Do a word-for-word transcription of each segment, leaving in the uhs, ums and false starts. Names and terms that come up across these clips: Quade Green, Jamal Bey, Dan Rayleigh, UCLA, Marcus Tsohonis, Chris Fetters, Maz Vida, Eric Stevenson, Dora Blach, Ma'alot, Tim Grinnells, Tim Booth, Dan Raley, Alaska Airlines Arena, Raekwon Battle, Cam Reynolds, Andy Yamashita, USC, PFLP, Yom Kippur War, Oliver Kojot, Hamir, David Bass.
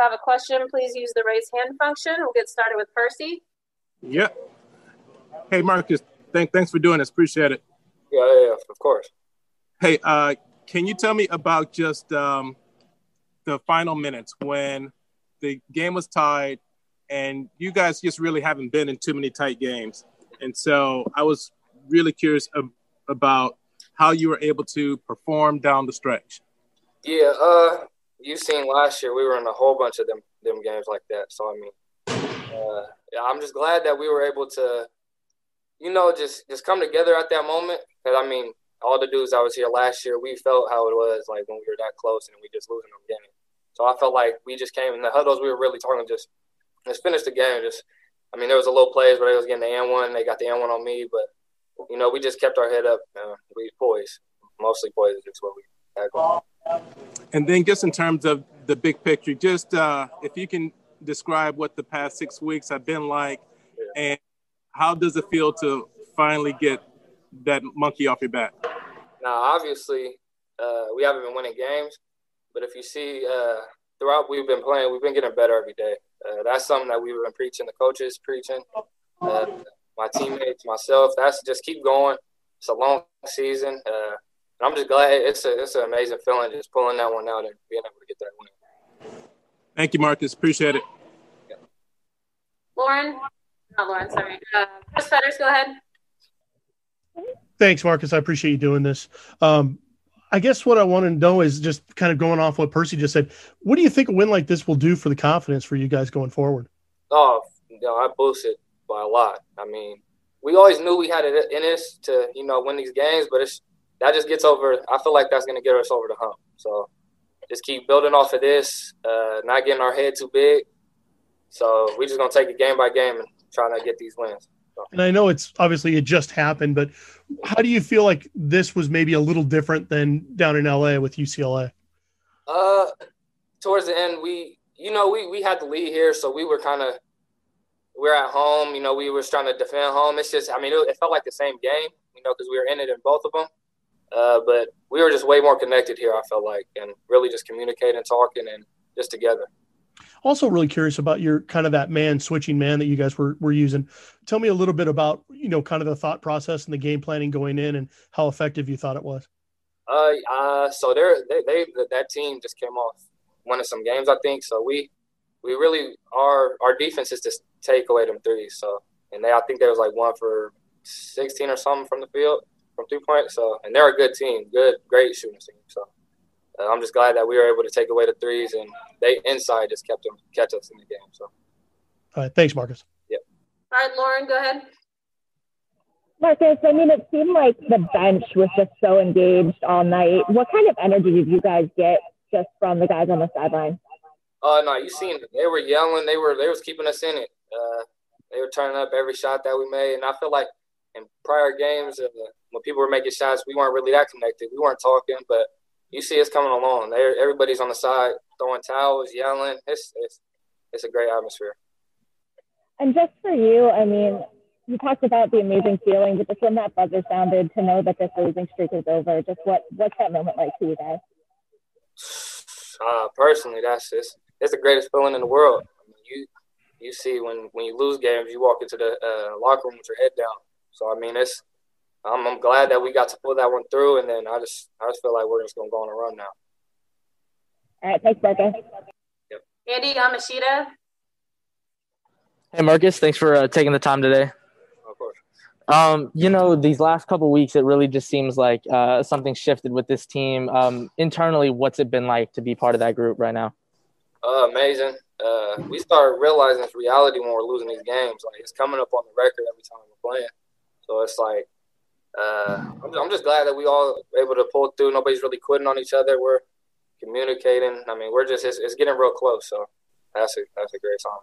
Have a question, please use the raise hand function. We'll get started with Percy. Yep. Hey, Marcus, thank, thanks for doing this. Appreciate it. Yeah, yeah, yeah of course. Hey, uh, can you tell me about just um, the final minutes when the game was tied and you guys just really haven't been in too many tight games. And so I was really curious ab- about how you were able to perform down the stretch. Yeah, uh, you've seen last year we were in a whole bunch of them them games like that. So, I mean, uh, I'm just glad that we were able to, you know, just, just come together at that moment. Because, I mean, all the dudes that was here last year, we felt how it was, like, when we were that close and we just losing them game. So I felt like we just came in the huddles. We were really talking just, let's finish the game. Just, I mean, there was a little plays where they was getting the and one. They got the and one on me. But, you know, we just kept our head up. Uh, we poised, mostly poised is what we had going on. And then just in terms of the big picture, just uh, if you can describe what the past six weeks have been like, yeah. And how does it feel to finally get that monkey off your back? Now, obviously, uh, we haven't been winning games, but if you see uh, throughout we've been playing, we've been getting better every day. Uh, that's something that we've been preaching, the coaches preaching, uh, my teammates, myself. That's just keep going. It's a long season. Uh, I'm just glad it's a, it's an amazing feeling just pulling that one out and being able to get that win. Thank you, Marcus. Appreciate it. Yeah. Lauren, not Lauren, sorry. Uh, Chris Fetters, go ahead. Thanks, Marcus. I appreciate you doing this. Um, I guess what I want to know is just kind of going off what Percy just said. What do you think a win like this will do for the confidence for you guys going forward? Oh, you know, I boost it by a lot. I mean, we always knew we had it in us to, you know, win these games, but it's, that just gets over – I feel like that's going to get us over the hump. So just keep building off of this, uh, not getting our head too big. So we're just going to take it game by game and try to get these wins. So. And I know it's – obviously it just happened, but how do you feel like this was maybe a little different than down in L A with U C L A? Uh, towards the end, we – you know, we, we had the lead here, so we were kind of – we're at home. You know, we was trying to defend home. It's just – I mean, it, it felt like the same game, you know, because we were in it in both of them. Uh, but we were just way more connected here, I felt like, and really just communicating, talking, and just together. Also really curious about your kind of that man switching man that you guys were, were using. Tell me a little bit about, you know, kind of the thought process and the game planning going in and how effective you thought it was. Uh, uh so they, they, that team just came off winning some games, I think. So we, we really, our, our defense is to take away them threes. So, and they, I think there was like one for sixteen or something from the field. From three points, so and they're a good team, good, great shooting team. So uh, I'm just glad that we were able to take away the threes, and they inside just kept them catch us in the game. So, all right, thanks, Marcus. Yep. All right, Lauren, go ahead. Marcus, I mean, it seemed like the bench was just so engaged all night. What kind of energy did you guys get just from the guys on the sideline? Oh uh, no, you seen it. They were yelling. They were they was keeping us in it. Uh, they were turning up every shot that we made, and I feel like in prior games, uh, when people were making shots, we weren't really that connected. We weren't talking, but you see us coming along. They're, everybody's on the side throwing towels, yelling. It's, it's it's a great atmosphere. And just for you, I mean, you talked about the amazing feeling, but just when that buzzer sounded to know that this losing streak is over, just what what's that moment like to you guys? Uh, personally, that's just it's the greatest feeling in the world. I mean, you you see when, when you lose games, you walk into the uh, locker room with your head down. So, I mean, it's I'm, I'm glad that we got to pull that one through, and then I just I just feel like we're just going to go on a run now. All right, thanks, Becca. Yep. Andy Yamashita. Hey, Marcus, thanks for uh, taking the time today. Of course. Um, you know, these last couple weeks, it really just seems like uh, something shifted with this team. Um, internally, what's it been like to be part of that group right now? Uh, amazing. uh, we start realizing it's reality when we're losing these games. Like, it's coming up on the record every time we're playing. So it's like, uh, I'm, I'm just glad that we all able to pull through. Nobody's really quitting on each other. We're communicating. I mean, we're just, it's, it's getting real close. So that's a, that's a great song.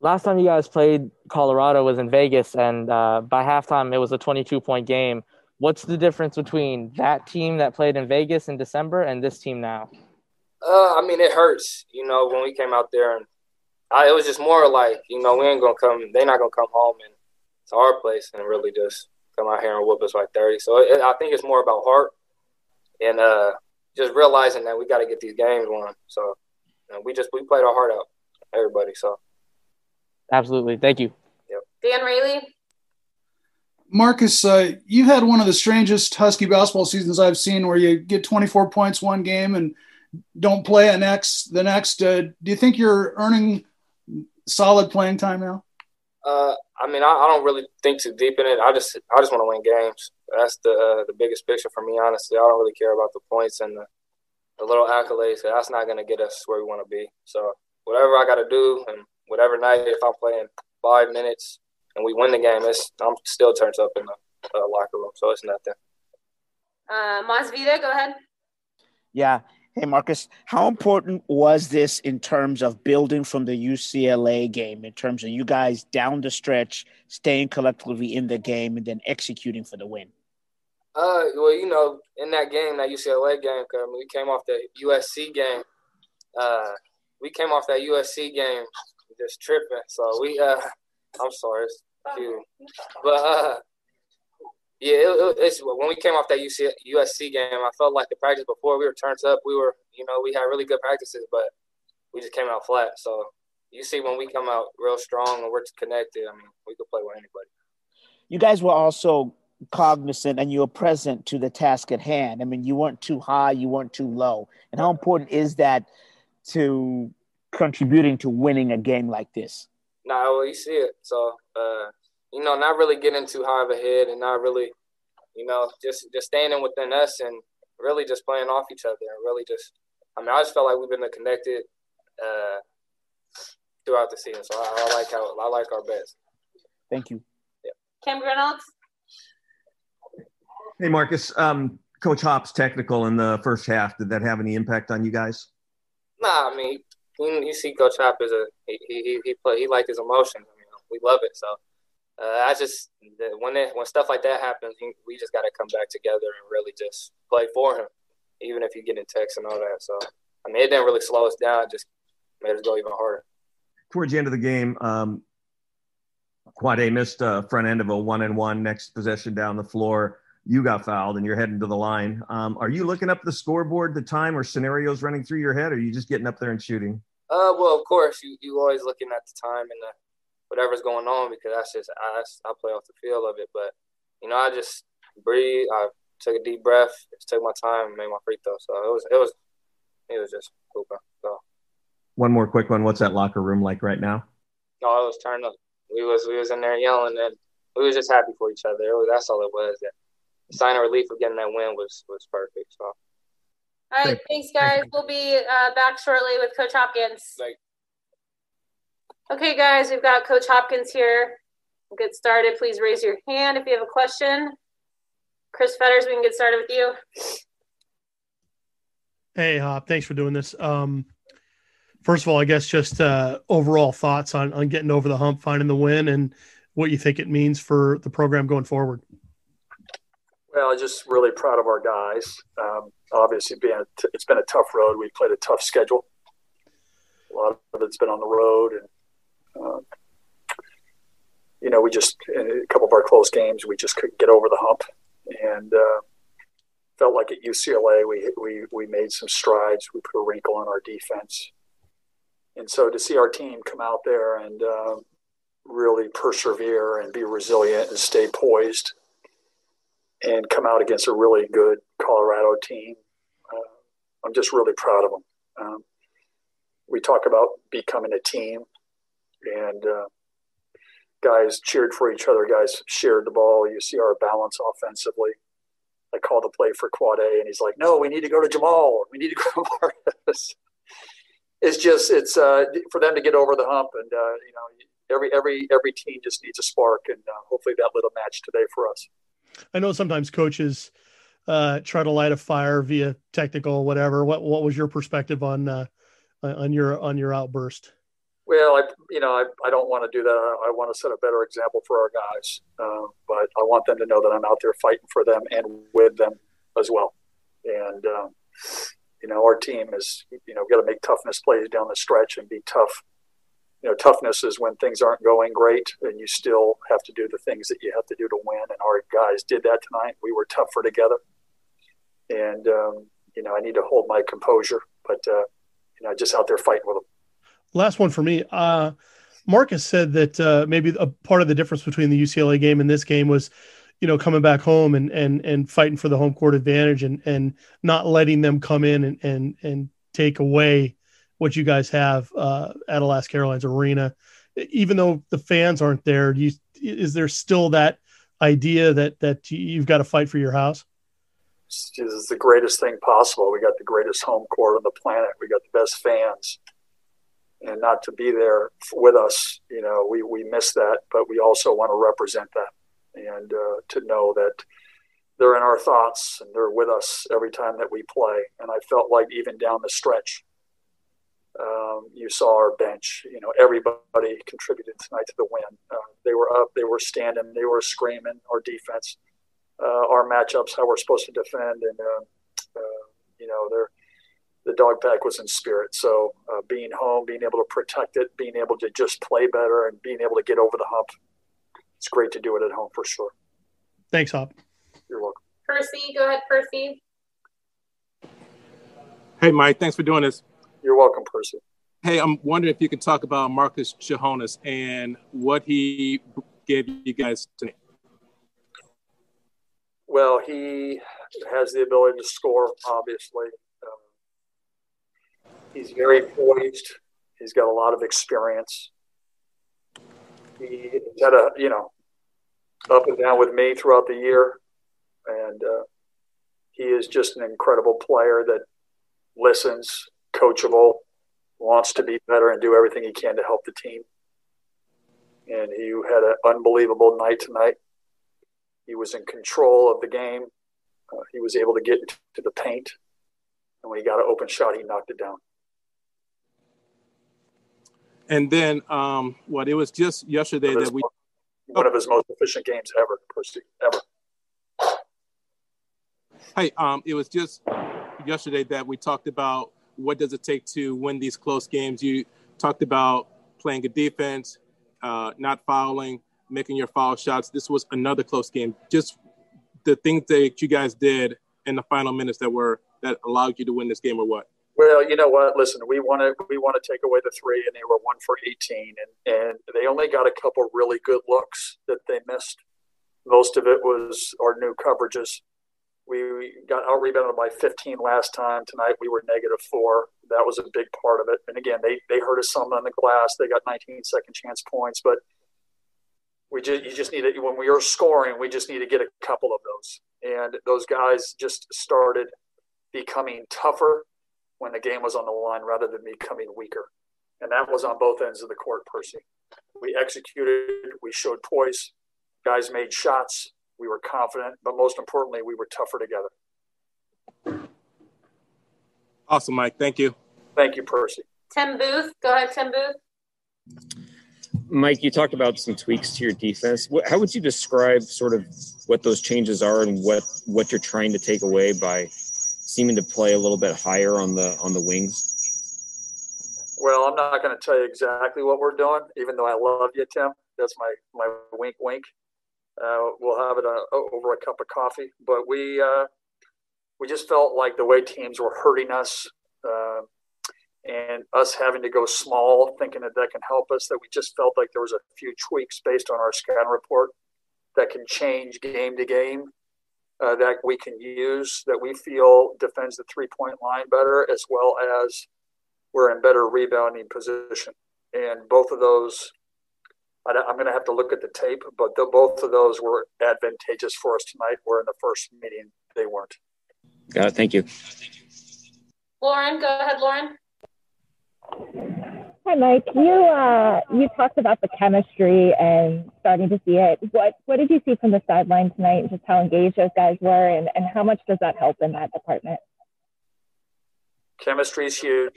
Last time you guys played Colorado was in Vegas, and uh, by halftime it was a twenty-two point game. What's the difference between that team that played in Vegas in December and this team now? Uh, I mean, it hurts, you know, when we came out there, and I, it was just more like, you know, we ain't gonna come, they're not gonna come home and to our place and really just come out here and whoop us by thirty. So it, I think it's more about heart and uh, just realizing that we got to get these games won. So you know, we just we played our heart out, everybody. So. Absolutely. Thank you. Yep. Dan Raley. Marcus, uh, you had one of the strangest Husky basketball seasons I've seen, where you get twenty-four points one game and don't play a next, the next. Uh, do you think you're earning solid playing time now? Uh, I mean, I, I don't really think too deep in it. I just I just want to win games. That's the uh, the biggest picture for me, honestly. I don't really care about the points and the, the little accolades. That's not going to get us where we want to be. So whatever I got to do and whatever night, if I'm playing five minutes and we win the game, it's, I'm still turned up in the uh, locker room, so it's nothing. Uh, Maz Vida, go ahead. Yeah. Hey, Marcus, how important was this in terms of building from the U C L A game, in terms of you guys down the stretch, staying collectively in the game, and then executing for the win? Uh, well, you know, in that game, that U C L A game, cause we came off the U S C game. Uh, we came off that U S C game just tripping. So we, uh, I'm sorry, it's cute. But uh, yeah, it, it's when we came off that U C, U S C game, I felt like the practice before, we were turned up. We were, you know, we had really good practices, but we just came out flat. So you see, when we come out real strong and we're connected, I mean, we could play with anybody. You guys were also cognizant and you were present to the task at hand. I mean, you weren't too high, you weren't too low. And how important is that to contributing to winning a game like this? No, nah, well, you see it. So, uh, you know, not really getting too high of a head and not really, you know, just, just standing within us and really just playing off each other and really just – I mean, I just felt like we've been connected uh, throughout the season. So, I, I like how I like our best. Thank you. Yeah. Cam Reynolds. Hey, Marcus. Um, Coach Hop's technical in the first half. Did that have any impact on you guys? Nah, I mean – you see, Coach Hop is a he. He he play. He likes his emotions. You know, we love it. So uh, I just when it, when stuff like that happens, we just got to come back together and really just play for him, even if you get in text and all that. So I mean, it didn't really slow us down. It just made us go even harder. Towards the end of the game, um, Quade missed a front end of a one and one. Next possession down the floor, you got fouled and you're heading to the line. Um, are you looking up the scoreboard, the time, or scenarios running through your head, or are you just getting up there and shooting? Uh, well, of course, you you always looking at the time and the, whatever's going on, because that's just I, I play off the feel of it. But you know, I just breathe. I took a deep breath, just took my time, and made my free throw. So it was it was it was just cool. So one more quick one. What's that locker room like right now? No, oh, it was turned up. We was we was in there yelling, and we was just happy for each other. It was, that's all it was. That sign of relief of getting that win was was perfect. So. All right, thanks, guys. We'll be uh, back shortly with Coach Hopkins. Thanks. Okay, guys, we've got Coach Hopkins here. We'll get started. Please raise your hand if you have a question. Chris Fetters, we can get started with you. Hey, Hop, thanks for doing this. Um, first of all, I guess just uh, overall thoughts on, on getting over the hump, finding the win, and what you think it means for the program going forward. Well, just really proud of our guys. Um, obviously, being a t- it's been a tough road. We played a tough schedule. A lot of it's been on the road, and um, you know, we just in a couple of our close games, we just couldn't get over the hump. And uh, felt like at U C L A, we we we made some strides. We put a wrinkle on our defense, and so to see our team come out there and uh, really persevere and be resilient and stay poised. And come out against a really good Colorado team. Uh, I'm just really proud of them. Um, we talk about becoming a team, and uh, guys cheered for each other. Guys shared the ball. You see our balance offensively. I call the play for Quade, and he's like, "No, we need to go to Jamal. We need to go to Marcus." it's just it's uh, for them to get over the hump. And uh, you know, every every every team just needs a spark, and uh, hopefully that little match today for us. I know sometimes coaches uh, try to light a fire via technical, whatever. What what was your perspective on uh, on your on your outburst? Well, I, you know, I, I don't want to do that. I, I want to set a better example for our guys, uh, but I want them to know that I'm out there fighting for them and with them as well. And, um, you know, our team is, you know, got to make toughness plays down the stretch and be tough. You know, toughness is when things aren't going great and you still have to do the things that you have to do to win. And our guys did that tonight. We were tougher together. And, um, you know, I need to hold my composure, but, uh, you know, just out there fighting with them. Last one for me. Uh, Marcus said that uh, maybe a part of the difference between the U C L A game and this game was, you know, coming back home and and and fighting for the home court advantage and and not letting them come in and and and take away what you guys have uh, at Alaska Airlines Arena. Even though the fans aren't there, do you, is there still that idea that that you've got to fight for your house? It's the greatest thing possible. We got the greatest home court on the planet. We got the best fans. And not to be there with us, you know, we, we miss that, but we also want to represent that and uh, to know that they're in our thoughts and they're with us every time that we play. And I felt like even down the stretch, um, you saw our bench, you know, everybody contributed tonight to the win. Uh, they were up, they were standing, they were screaming, our defense, uh, our matchups, how we're supposed to defend. And, uh, uh, you know, they're, the dog pack was in spirit. So uh, being home, being able to protect it, being able to just play better and being able to get over the hump. It's great to do it at home for sure. Thanks, Hop. You're welcome. Percy, go ahead, Percy. Hey, Mike, thanks for doing this. You're welcome, Percy. Hey, I'm wondering if you could talk about Marcus Tsohonis and what he gave you guys tonight. Well, he has the ability to score, obviously. He's very poised. He's got a lot of experience. He had a, you know, up and down with me throughout the year. And uh, he is just an incredible player that listens, coachable, wants to be better and do everything he can to help the team. And he had an unbelievable night tonight. He was in control of the game. Uh, he was able to get to the paint. And when he got an open shot, he knocked it down. And then, um, what, it was just yesterday that we – One of his most efficient games ever, Percy, ever. Hey, um, it was just yesterday that we talked about what does it take to win these close games. You talked about playing good defense, uh, not fouling, making your foul shots. This was another close game. Just the things that you guys did in the final minutes that were that allowed you to win this game or what? Well, you know what? Listen, we want to we want to take away the three, and they were one for eighteen, and, and they only got a couple really good looks that they missed. Most of it was our new coverages. We got out-rebounded by fifteen last time. Tonight we were negative four. That was a big part of it. And, again, they, they hurt us some on the glass. They got nineteen second-chance points. But we just, you just need to, when we are scoring, we just need to get a couple of those. And those guys just started becoming tougher when the game was on the line rather than becoming weaker. And that was on both ends of the court, Percy. We executed, we showed poise, guys made shots, we were confident, but most importantly, we were tougher together. Awesome, Mike. Thank you. Thank you, Percy. Tim Booth. Go ahead, Tim Booth. Mike, you talked about some tweaks to your defense. How would you describe sort of what those changes are and what, what you're trying to take away by seeming to play a little bit higher on the on the wings? Well, I'm not going to tell you exactly what we're doing, even though I love you, Tim. That's my, my wink, wink. Uh, we'll have it uh, over a cup of coffee. But we uh, we just felt like the way teams were hurting us uh, and us having to go small, thinking that that can help us, that we just felt like there was a few tweaks based on our scan report that can change game to game. Uh, that we can use, that we feel defends the three-point line better, as well as we're in better rebounding position. And both of those, I, I'm going to have to look at the tape, but the, both of those were advantageous for us tonight, where in the first meeting they weren't. Got it. Thank you. Lauren, go ahead, Lauren. Hi, Mike. You uh, you talked about the chemistry and starting to see it. What what did you see from the sideline tonight, and just how engaged those guys were, and, and how much does that help in that department? Chemistry is huge.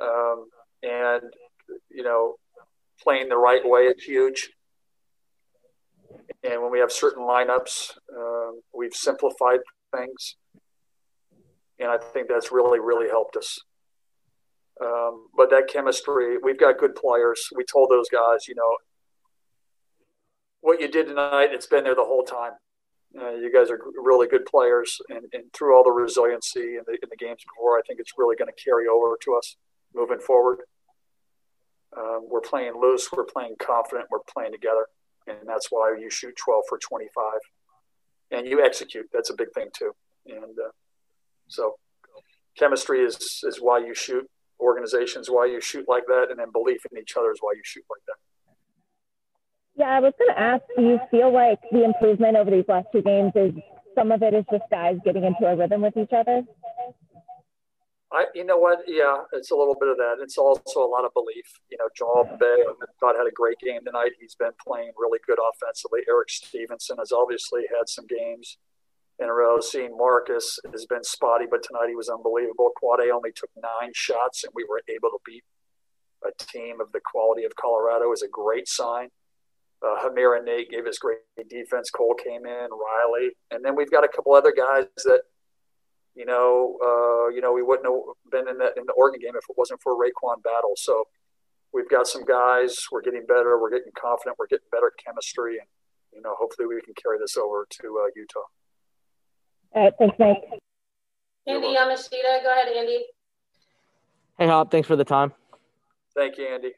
Um, and, you know, playing the right way is huge. And when we have certain lineups, uh, we've simplified things. And I think that's really, really helped us. Um, but that chemistry, we've got good players. We told those guys, you know, what you did tonight, it's been there the whole time. Uh, you guys are really good players. And, and through all the resiliency in the, in the games before, I think it's really going to carry over to us moving forward. Um, we're playing loose. We're playing confident. We're playing together. And that's why you shoot twelve for twenty-five. And you execute. That's a big thing, too. And uh, so chemistry is, is why you shoot. Organizations, why you shoot like that, and then belief in each other is why you shoot like that. Yeah, I was going to ask, do you feel like the improvement over these last two games is some of it is just guys getting into a rhythm with each other? I, you know what? Yeah, it's a little bit of that. It's also a lot of belief. You know, Jamal Bey, I thought, had a great game tonight. He's been playing really good offensively. Eric Stevenson has obviously had some games in a row. Seeing Marcus has been spotty, but tonight he was unbelievable. Quade only took nine shots, and we were able to beat a team of the quality of Colorado is a great sign. Uh, Hamir and Nate gave us great defense. Cole came in, Riley. And then we've got a couple other guys that, you know, uh, you know, we wouldn't have been in that in the Oregon game if it wasn't for Raekwon Battle. So we've got some guys. We're getting better. We're getting confident. We're getting better chemistry. And, you know, hopefully we can carry this over to uh, Utah. All right, thanks, Mike. Andy Yamashita, go ahead, Andy. Hey, Hop, thanks for the time. Thank you, Andy.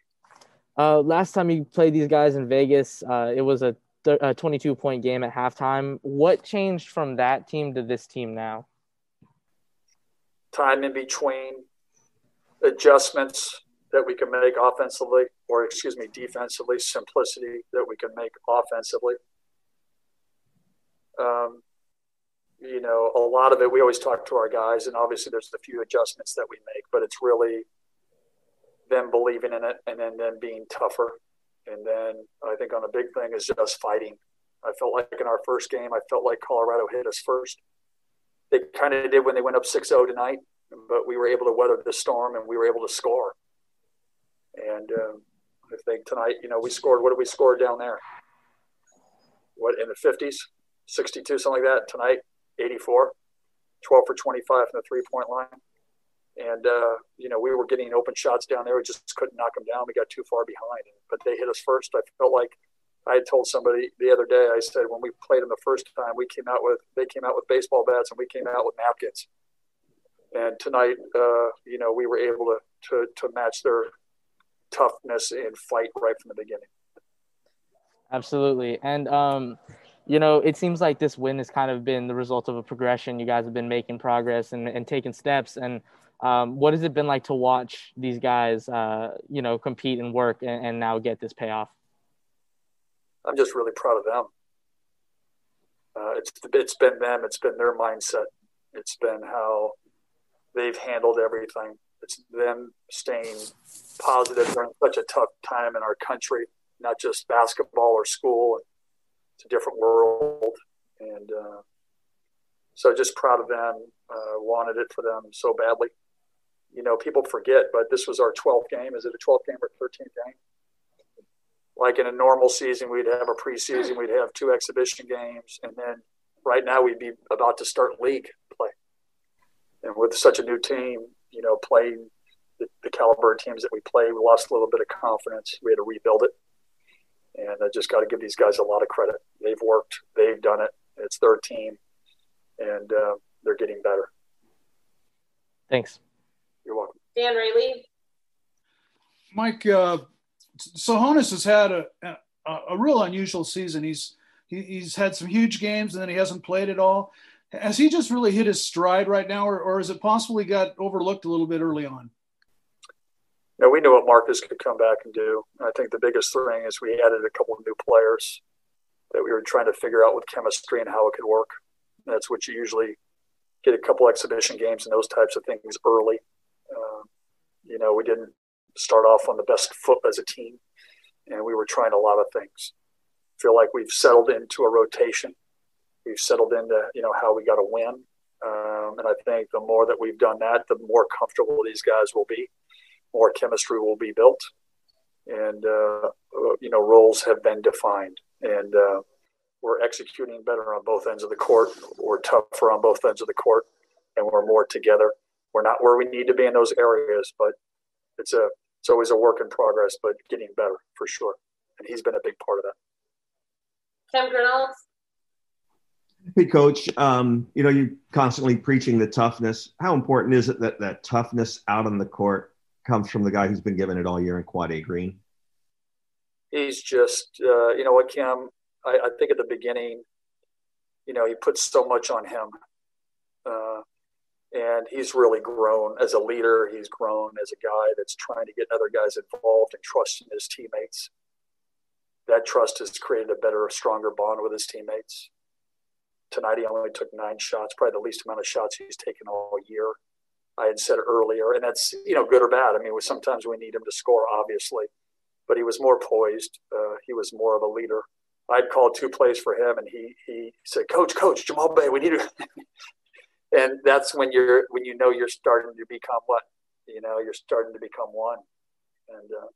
Uh, last time you played these guys in Vegas, uh, it was a twenty-two point game at halftime. What changed from that team to this team now? Time in between, adjustments that we can make offensively, or excuse me, defensively, simplicity that we can make offensively. Um. You know, a lot of it, we always talk to our guys, and obviously there's a few adjustments that we make, but it's really them believing in it and then them being tougher. And then I think on a big thing is just fighting. I felt like in our first game, I felt like Colorado hit us first. They kind of did when they went up six oh tonight, but we were able to weather the storm and we were able to score. And um, I think tonight, you know, we scored, what did we score down there? What, in the fifties? sixty-two, something like that tonight. eighty-four, twelve for twenty-five from the three-point line. And, uh, you know, we were getting open shots down there. We just couldn't knock them down. We got too far behind. But they hit us first. I felt like I had told somebody the other day, I said, when we played them the first time, we came out with – they came out with baseball bats and we came out with napkins. And tonight, uh, you know, we were able to, to, to match their toughness and fight right from the beginning. Absolutely. And um... – you know, it seems like this win has kind of been the result of a progression. You guys have been making progress and, and taking steps. And um, what has it been like to watch these guys, uh, you know, compete and work and, and now get this payoff? I'm just really proud of them. Uh, it's It's been them. It's been their mindset. It's been how they've handled everything. It's them staying positive during such a tough time in our country, not just basketball or school. It's a different world, and uh, so just proud of them. Uh, wanted it for them so badly. You know, people forget, but this was our twelfth game. Is it a twelfth game or thirteenth game? Like in a normal season, we'd have a preseason, we'd have two exhibition games, and then right now we'd be about to start league play. And with such a new team, you know, playing the, the caliber of teams that we play, we lost a little bit of confidence. We had to rebuild it. And I just got to give these guys a lot of credit. They've worked. They've done it. It's their team. And uh, they're getting better. Thanks. You're welcome. Dan Rayleigh. Mike, uh, Tsohonis has had a, a a real unusual season. He's he, he's had some huge games, and then he hasn't played at all. Has he just really hit his stride right now, or, or is it possible he got overlooked a little bit early on? You know, we knew what Marcus could come back and do. I think the biggest thing is we added a couple of new players that we were trying to figure out with chemistry and how it could work. And that's what you usually get a couple exhibition games and those types of things early. Um, You know, we didn't start off on the best foot as a team, and we were trying a lot of things. I feel like we've settled into a rotation. We've settled into, you know, how we got to win. Um, and I think the more that we've done that, the more comfortable these guys will be, more chemistry will be built. And, uh, you know, roles have been defined. And uh, we're executing better on both ends of the court. We're tougher on both ends of the court, and we're more together. We're not where we need to be in those areas, but it's a it's always a work in progress, but getting better for sure. And he's been a big part of that. Tim Grinnells? Hey, Coach, um, you know, you're constantly preaching the toughness. How important is it that that toughness out on the court comes from the guy who's been giving it all year in Quade Green? He's just, uh, you know what, Cam, I, I think at the beginning, you know, he put so much on him. Uh, and he's really grown as a leader. He's grown as a guy that's trying to get other guys involved and trusting his teammates. That trust has created a better, stronger bond with his teammates. Tonight he only took nine shots, probably the least amount of shots he's taken all year. I had said earlier, and that's, you know, good or bad. I mean, sometimes we need him to score, obviously. But he was more poised. Uh, he was more of a leader. I'd called two plays for him, and he he said, Coach, Coach, Jamal Bey, we need to – and that's when you're when you know you're starting to become what? You know, you're starting to become one. And uh,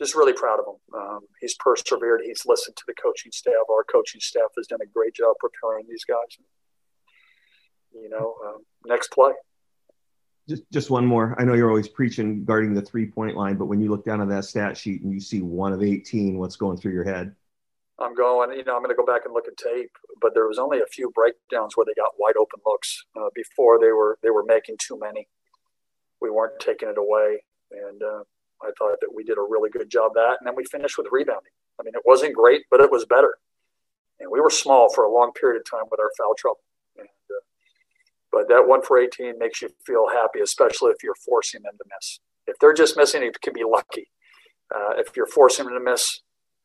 just really proud of him. Um, he's persevered. He's listened to the coaching staff. Our coaching staff has done a great job preparing these guys. You know, um, next play. Just, just one more. I know you're always preaching guarding the three-point line, but when you look down at that stat sheet and you see one of eighteen, what's going through your head? I'm going, you know, I'm going to go back and look at tape, but there was only a few breakdowns where they got wide open looks. Uh, before they were they were making too many. We weren't taking it away, and uh, I thought that we did a really good job of that. And then we finished with rebounding. I mean, it wasn't great, but it was better. And we were small for a long period of time with our foul trouble. And, uh, But that one for eighteen makes you feel happy, especially if you're forcing them to miss. If they're just missing, it can be lucky. Uh, if you're forcing them to miss,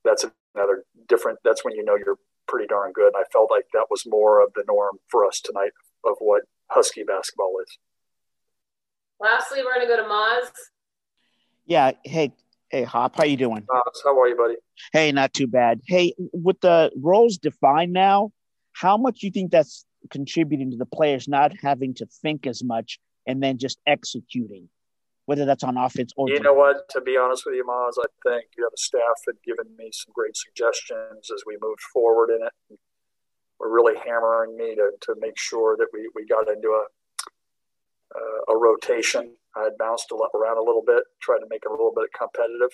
that's another different. That's when you know you're pretty darn good. And I felt like that was more of the norm for us tonight of what Husky basketball is. Lastly, we're going to go to Moz. Yeah. Hey, hey, Hop, how you doing? Moz, how are you, buddy? Hey, not too bad. Hey, with the roles defined now, how much do you think that's contributing to the players not having to think as much and then just executing, whether that's on offense or you defense? Know what, to be honest with you, Moz, I think you know, the staff had given me some great suggestions as we moved forward in it. We're really hammering me to, to make sure that we, we got into a uh, a rotation. I had bounced around a little bit, tried to make it a little bit competitive.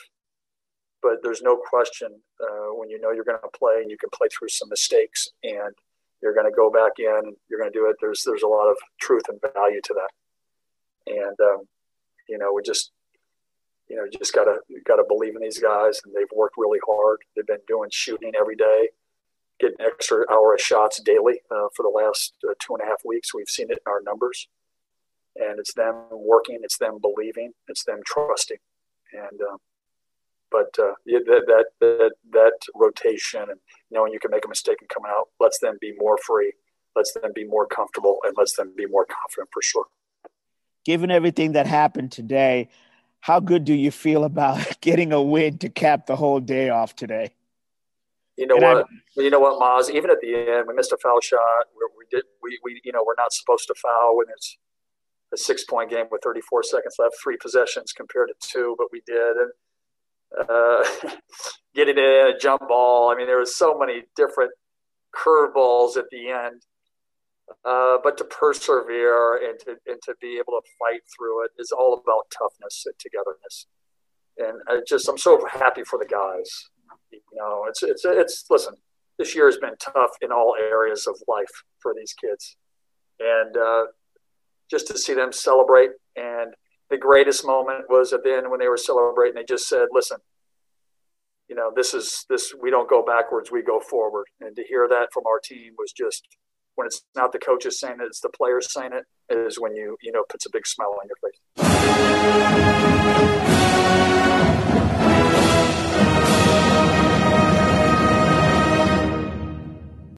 But there's no question uh, when you know you're going to play and you can play through some mistakes and you're going to go back in and you're going to do it. There's, there's a lot of truth and value to that. And, um, you know, we just, you know, just gotta, gotta believe in these guys, and they've worked really hard. They've been doing shooting every day, getting extra hour of shots daily uh, for the last uh, two and a half weeks. We've seen it in our numbers, and it's them working. It's them believing, it's them trusting. And, um, But uh, that, that that that rotation and knowing you can make a mistake and coming out lets them be more free, lets them be more comfortable, and lets them be more confident for sure. Given everything that happened today, how good do you feel about getting a win to cap the whole day off today? You know and what, I'm, you know what, Moz. Even at the end, we missed a foul shot. We, we did. We we you know we're not supposed to foul when it's a six-point game with thirty-four seconds left, three possessions compared to two, but we did. And, Uh, getting it in a jump ball. I mean, there was so many different curveballs at the end. Uh, but to persevere and to and to be able to fight through it is all about toughness and togetherness. And I just I'm so happy for the guys. You know, it's it's it's listen. This year has been tough in all areas of life for these kids, and uh, just to see them celebrate. And the greatest moment was at the end when they were celebrating. They just said, listen, you know, this is this, we don't go backwards, we go forward. And to hear that from our team was just, when it's not the coaches saying it, it's the players saying it, it is when you, you know, puts a big smile on your face.